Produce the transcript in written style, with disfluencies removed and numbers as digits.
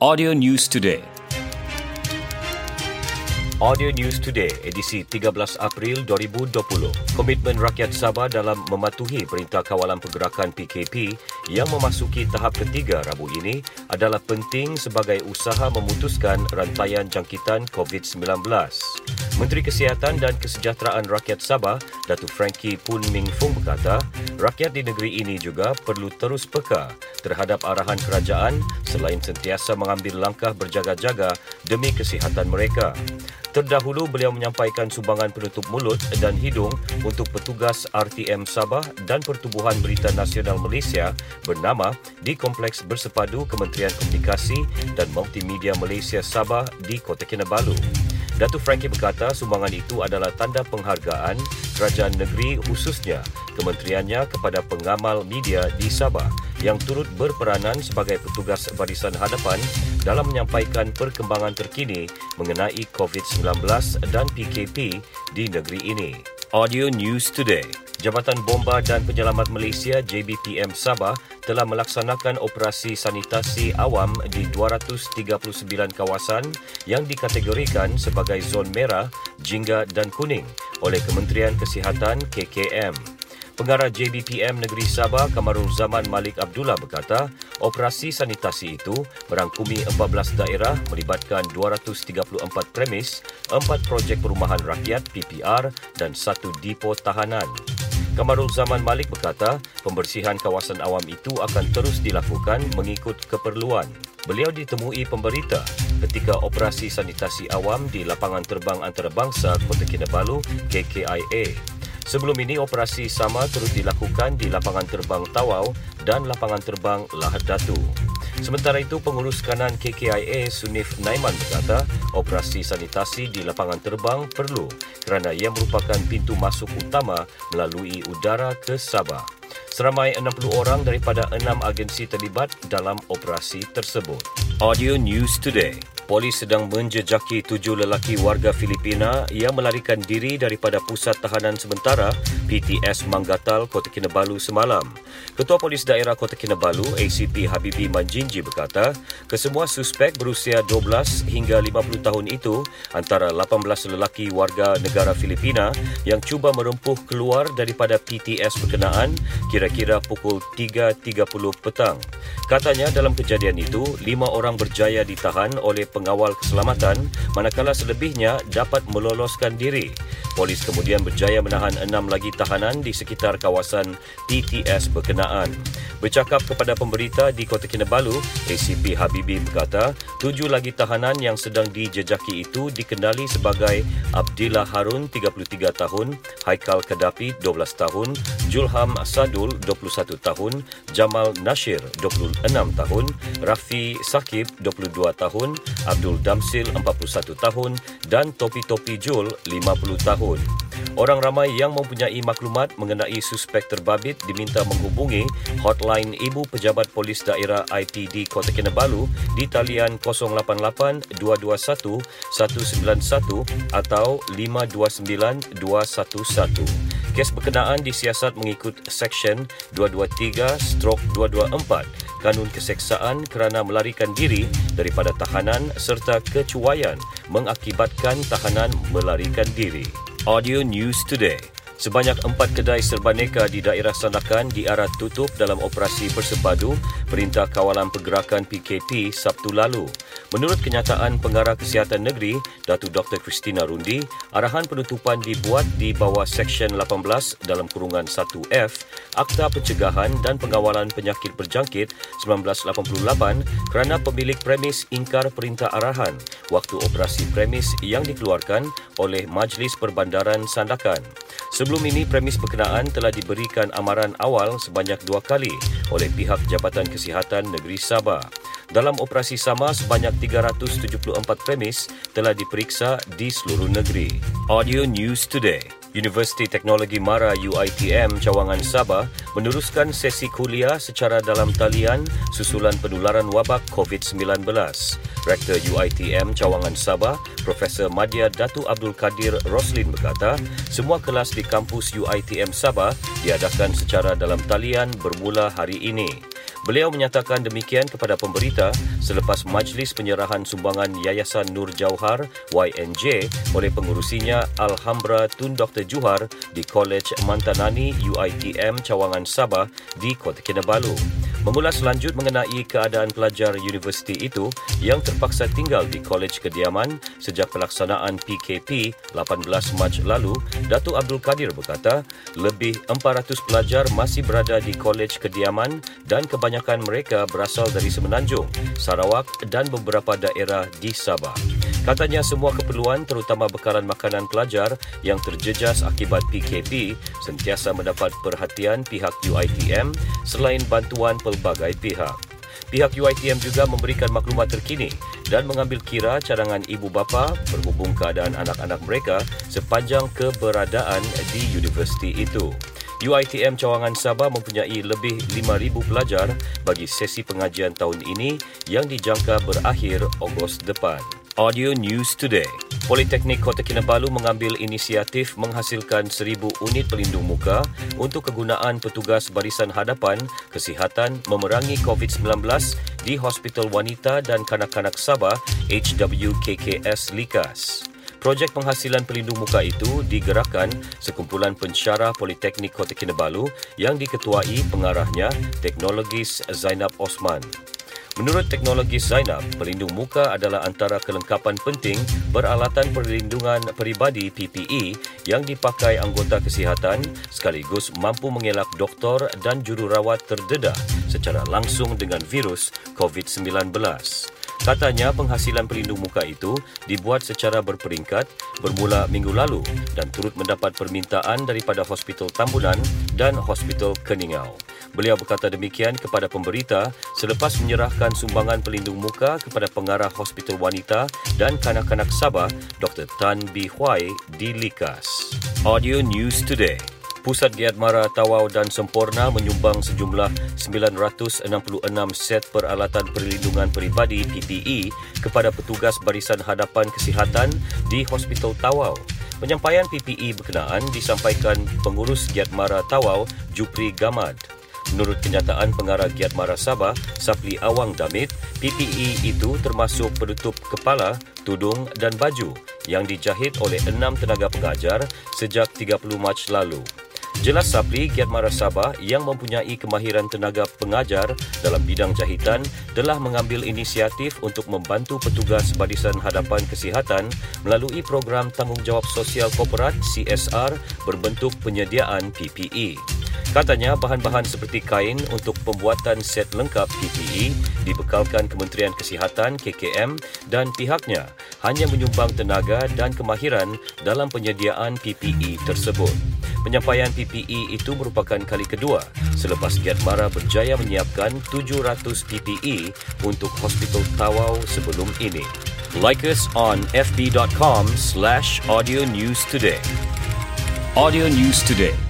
Audio News Today. Audio News Today, edisi 13 April 2020. Komitmen rakyat Sabah dalam mematuhi Perintah Kawalan Pergerakan PKP yang memasuki tahap ketiga Rabu ini adalah penting sebagai usaha memutuskan rantaian jangkitan COVID-19. Menteri Kesihatan dan Kesejahteraan Rakyat Sabah, Datuk Frankie Poon Ming Fung berkata, rakyat di negeri ini juga perlu terus peka terhadap arahan kerajaan selain sentiasa mengambil langkah berjaga-jaga demi kesihatan mereka. Terdahulu, beliau menyampaikan sumbangan penutup mulut dan hidung untuk petugas RTM Sabah dan Pertubuhan Berita Nasional Malaysia bernama di Kompleks Bersepadu Kementerian Komunikasi dan Multimedia Malaysia Sabah di Kota Kinabalu. Datuk Frankie berkata sumbangan itu adalah tanda penghargaan kerajaan negeri, khususnya kementeriannya, kepada pengamal media di Sabah yang turut berperanan sebagai petugas barisan hadapan dalam menyampaikan perkembangan terkini mengenai COVID-19 dan PKP di negeri ini. Audio News Today. Jabatan Bomba dan Penyelamat Malaysia JBPM Sabah telah melaksanakan operasi sanitasi awam di 239 kawasan yang dikategorikan sebagai zon merah, jingga dan kuning oleh Kementerian Kesihatan KKM. Pengarah JBPM Negeri Sabah, Kamarul Zaman Malik Abdullah berkata, operasi sanitasi itu merangkumi 14 daerah melibatkan 234 premis, 4 projek perumahan rakyat PPR dan 1 depo tahanan. Kamarul Zaman Malik berkata, pembersihan kawasan awam itu akan terus dilakukan mengikut keperluan. Beliau ditemui pemberita ketika operasi sanitasi awam di Lapangan Terbang Antarabangsa Kota Kinabalu, KKIA. Sebelum ini, operasi sama terus dilakukan di Lapangan Terbang Tawau dan Lapangan Terbang Lahad Datu. Sementara itu, Pengurus Kanan KKIA Sunif Naiman berkata operasi sanitasi di Lapangan Terbang perlu kerana ia merupakan pintu masuk utama melalui udara ke Sabah. Seramai 60 orang daripada 6 agensi terlibat dalam operasi tersebut. Audio News Today. Polis sedang menjejaki 7 lelaki warga Filipina yang melarikan diri daripada Pusat Tahanan Sementara PTS Manggatal, Kota Kinabalu semalam. Ketua Polis Daerah Kota Kinabalu, ACP Habibi Majinji berkata, kesemua suspek berusia 12 hingga 50 tahun itu antara 18 lelaki warga negara Filipina yang cuba merempuh keluar daripada PTS berkenaan kira-kira pukul 3.30 petang. Katanya dalam kejadian itu, 5 orang berjaya ditahan oleh pengawal keselamatan manakala selebihnya dapat meloloskan diri. Polis kemudian berjaya menahan 6 lagi tahanan di sekitar kawasan PTS berkenaan. Bercakap kepada pemberita di Kota Kinabalu, ACP Habibi berkata 7 lagi tahanan yang sedang dijejaki itu dikenali sebagai Abdillah Harun, 33 tahun, Haikal Kedapi, 12 tahun, Julham Sadul, 21 tahun, Jamal Nasir, 26 tahun, Rafi Sakib, 22 tahun, Abdul Damsil, 41 tahun dan Topi Topi Jul, 50 tahun. Orang ramai yang mempunyai maklumat mengenai suspek terbabit diminta menghubungi hotline Ibu Pejabat Polis Daerah IPD Kota Kinabalu di talian 088-221-191 atau 529-211. Kes berkenaan disiasat mengikut Seksyen 223/224 Kanun Keseksaan kerana melarikan diri daripada tahanan serta kecuaian mengakibatkan tahanan melarikan diri. Audio News Today. Sebanyak 4 kedai serbaneka di daerah Sandakan diarat tutup dalam operasi bersepadu Perintah Kawalan Pergerakan PKP Sabtu lalu. Menurut kenyataan Pengarah Kesihatan Negeri, Datuk Dr. Christina Rundi, arahan penutupan dibuat di bawah Seksyen 18 dalam kurungan 1F Akta Pencegahan dan Pengawalan Penyakit Berjangkit 1988 kerana pemilik premis ingkar perintah arahan waktu operasi premis yang dikeluarkan oleh Majlis Perbandaran Sandakan. Sebelum ini, premis berkenaan telah diberikan amaran awal sebanyak 2 kali oleh pihak Jabatan Kesihatan Negeri Sabah. Dalam operasi sama, sebanyak 374 premis telah diperiksa di seluruh negeri. Audio News Today. Universiti Teknologi MARA UiTM Cawangan Sabah meneruskan sesi kuliah secara dalam talian susulan penularan wabak COVID-19. Rektor UiTM Cawangan Sabah, Profesor Madya Datu Abdul Kadir Roslin berkata, semua kelas di kampus UiTM Sabah diadakan secara dalam talian bermula hari ini. Beliau menyatakan demikian kepada pemberita selepas majlis penyerahan sumbangan Yayasan Nur Jauhar YNJ oleh pengurusinya Alhambra Tun Dr Juhar di Kolej Mantanani UiTM Cawangan Sabah di Kota Kinabalu. Mengulas lanjut mengenai keadaan pelajar universiti itu yang terpaksa tinggal di Kolej Kediaman sejak pelaksanaan PKP 18 Mac lalu, Datuk Abdul Kadir berkata, lebih 400 pelajar masih berada di Kolej Kediaman dan kebanyakan mereka berasal dari Semenanjung, Sarawak dan beberapa daerah di Sabah. Katanya semua keperluan terutama bekalan makanan pelajar yang terjejas akibat PKP sentiasa mendapat perhatian pihak UiTM selain bantuan pelbagai pihak. Pihak UiTM juga memberikan maklumat terkini dan mengambil kira cadangan ibu bapa berhubung keadaan anak-anak mereka sepanjang keberadaan di universiti itu. UiTM Cawangan Sabah mempunyai lebih 5,000 pelajar bagi sesi pengajian tahun ini yang dijangka berakhir Ogos depan. Audio News Today. Politeknik Kota Kinabalu mengambil inisiatif menghasilkan 1,000 unit pelindung muka untuk kegunaan petugas barisan hadapan kesihatan memerangi COVID-19 di Hospital Wanita dan Kanak-Kanak Sabah HWKKS Likas. Projek penghasilan pelindung muka itu digerakkan sekumpulan pensyarah Politeknik Kota Kinabalu yang diketuai pengarahnya teknologis Zainab Osman. Menurut teknologis Zainab, pelindung muka adalah antara kelengkapan penting beralatan perlindungan peribadi PPE yang dipakai anggota kesihatan sekaligus mampu mengelak doktor dan jururawat terdedah secara langsung dengan virus COVID-19. Katanya penghasilan pelindung muka itu dibuat secara berperingkat bermula minggu lalu dan turut mendapat permintaan daripada Hospital Tambunan dan Hospital Keningau. Beliau berkata demikian kepada pemberita selepas menyerahkan sumbangan pelindung muka kepada pengarah Hospital Wanita dan Kanak-Kanak Sabah Dr. Tan Bi Huai di Likas. Audio News Today. Pusat Giat Mara, Tawau dan Semporna menyumbang sejumlah 966 set peralatan perlindungan peribadi PPE kepada petugas barisan hadapan kesihatan di Hospital Tawau. Penyampaian PPE berkenaan disampaikan Pengurus Giat Mara Tawau, Jupri Gamad. Menurut kenyataan pengarah Giat Mara Sabah, Safli Awang Damit, PPE itu termasuk penutup kepala, tudung dan baju yang dijahit oleh 6 tenaga pengajar sejak 30 Mac lalu. Jelas Safli, Giat Mara Sabah yang mempunyai kemahiran tenaga pengajar dalam bidang jahitan telah mengambil inisiatif untuk membantu petugas barisan hadapan kesihatan melalui program tanggungjawab sosial korporat CSR berbentuk penyediaan PPE. Katanya bahan-bahan seperti kain untuk pembuatan set lengkap PPE dibekalkan Kementerian Kesihatan KKM dan pihaknya hanya menyumbang tenaga dan kemahiran dalam penyediaan PPE tersebut. Penyampaian PPE itu merupakan kali kedua selepas Giat Mara berjaya menyiapkan 700 PPE untuk Hospital Tawau sebelum ini. Like us on fb.com/audionewstoday. Audio News Today.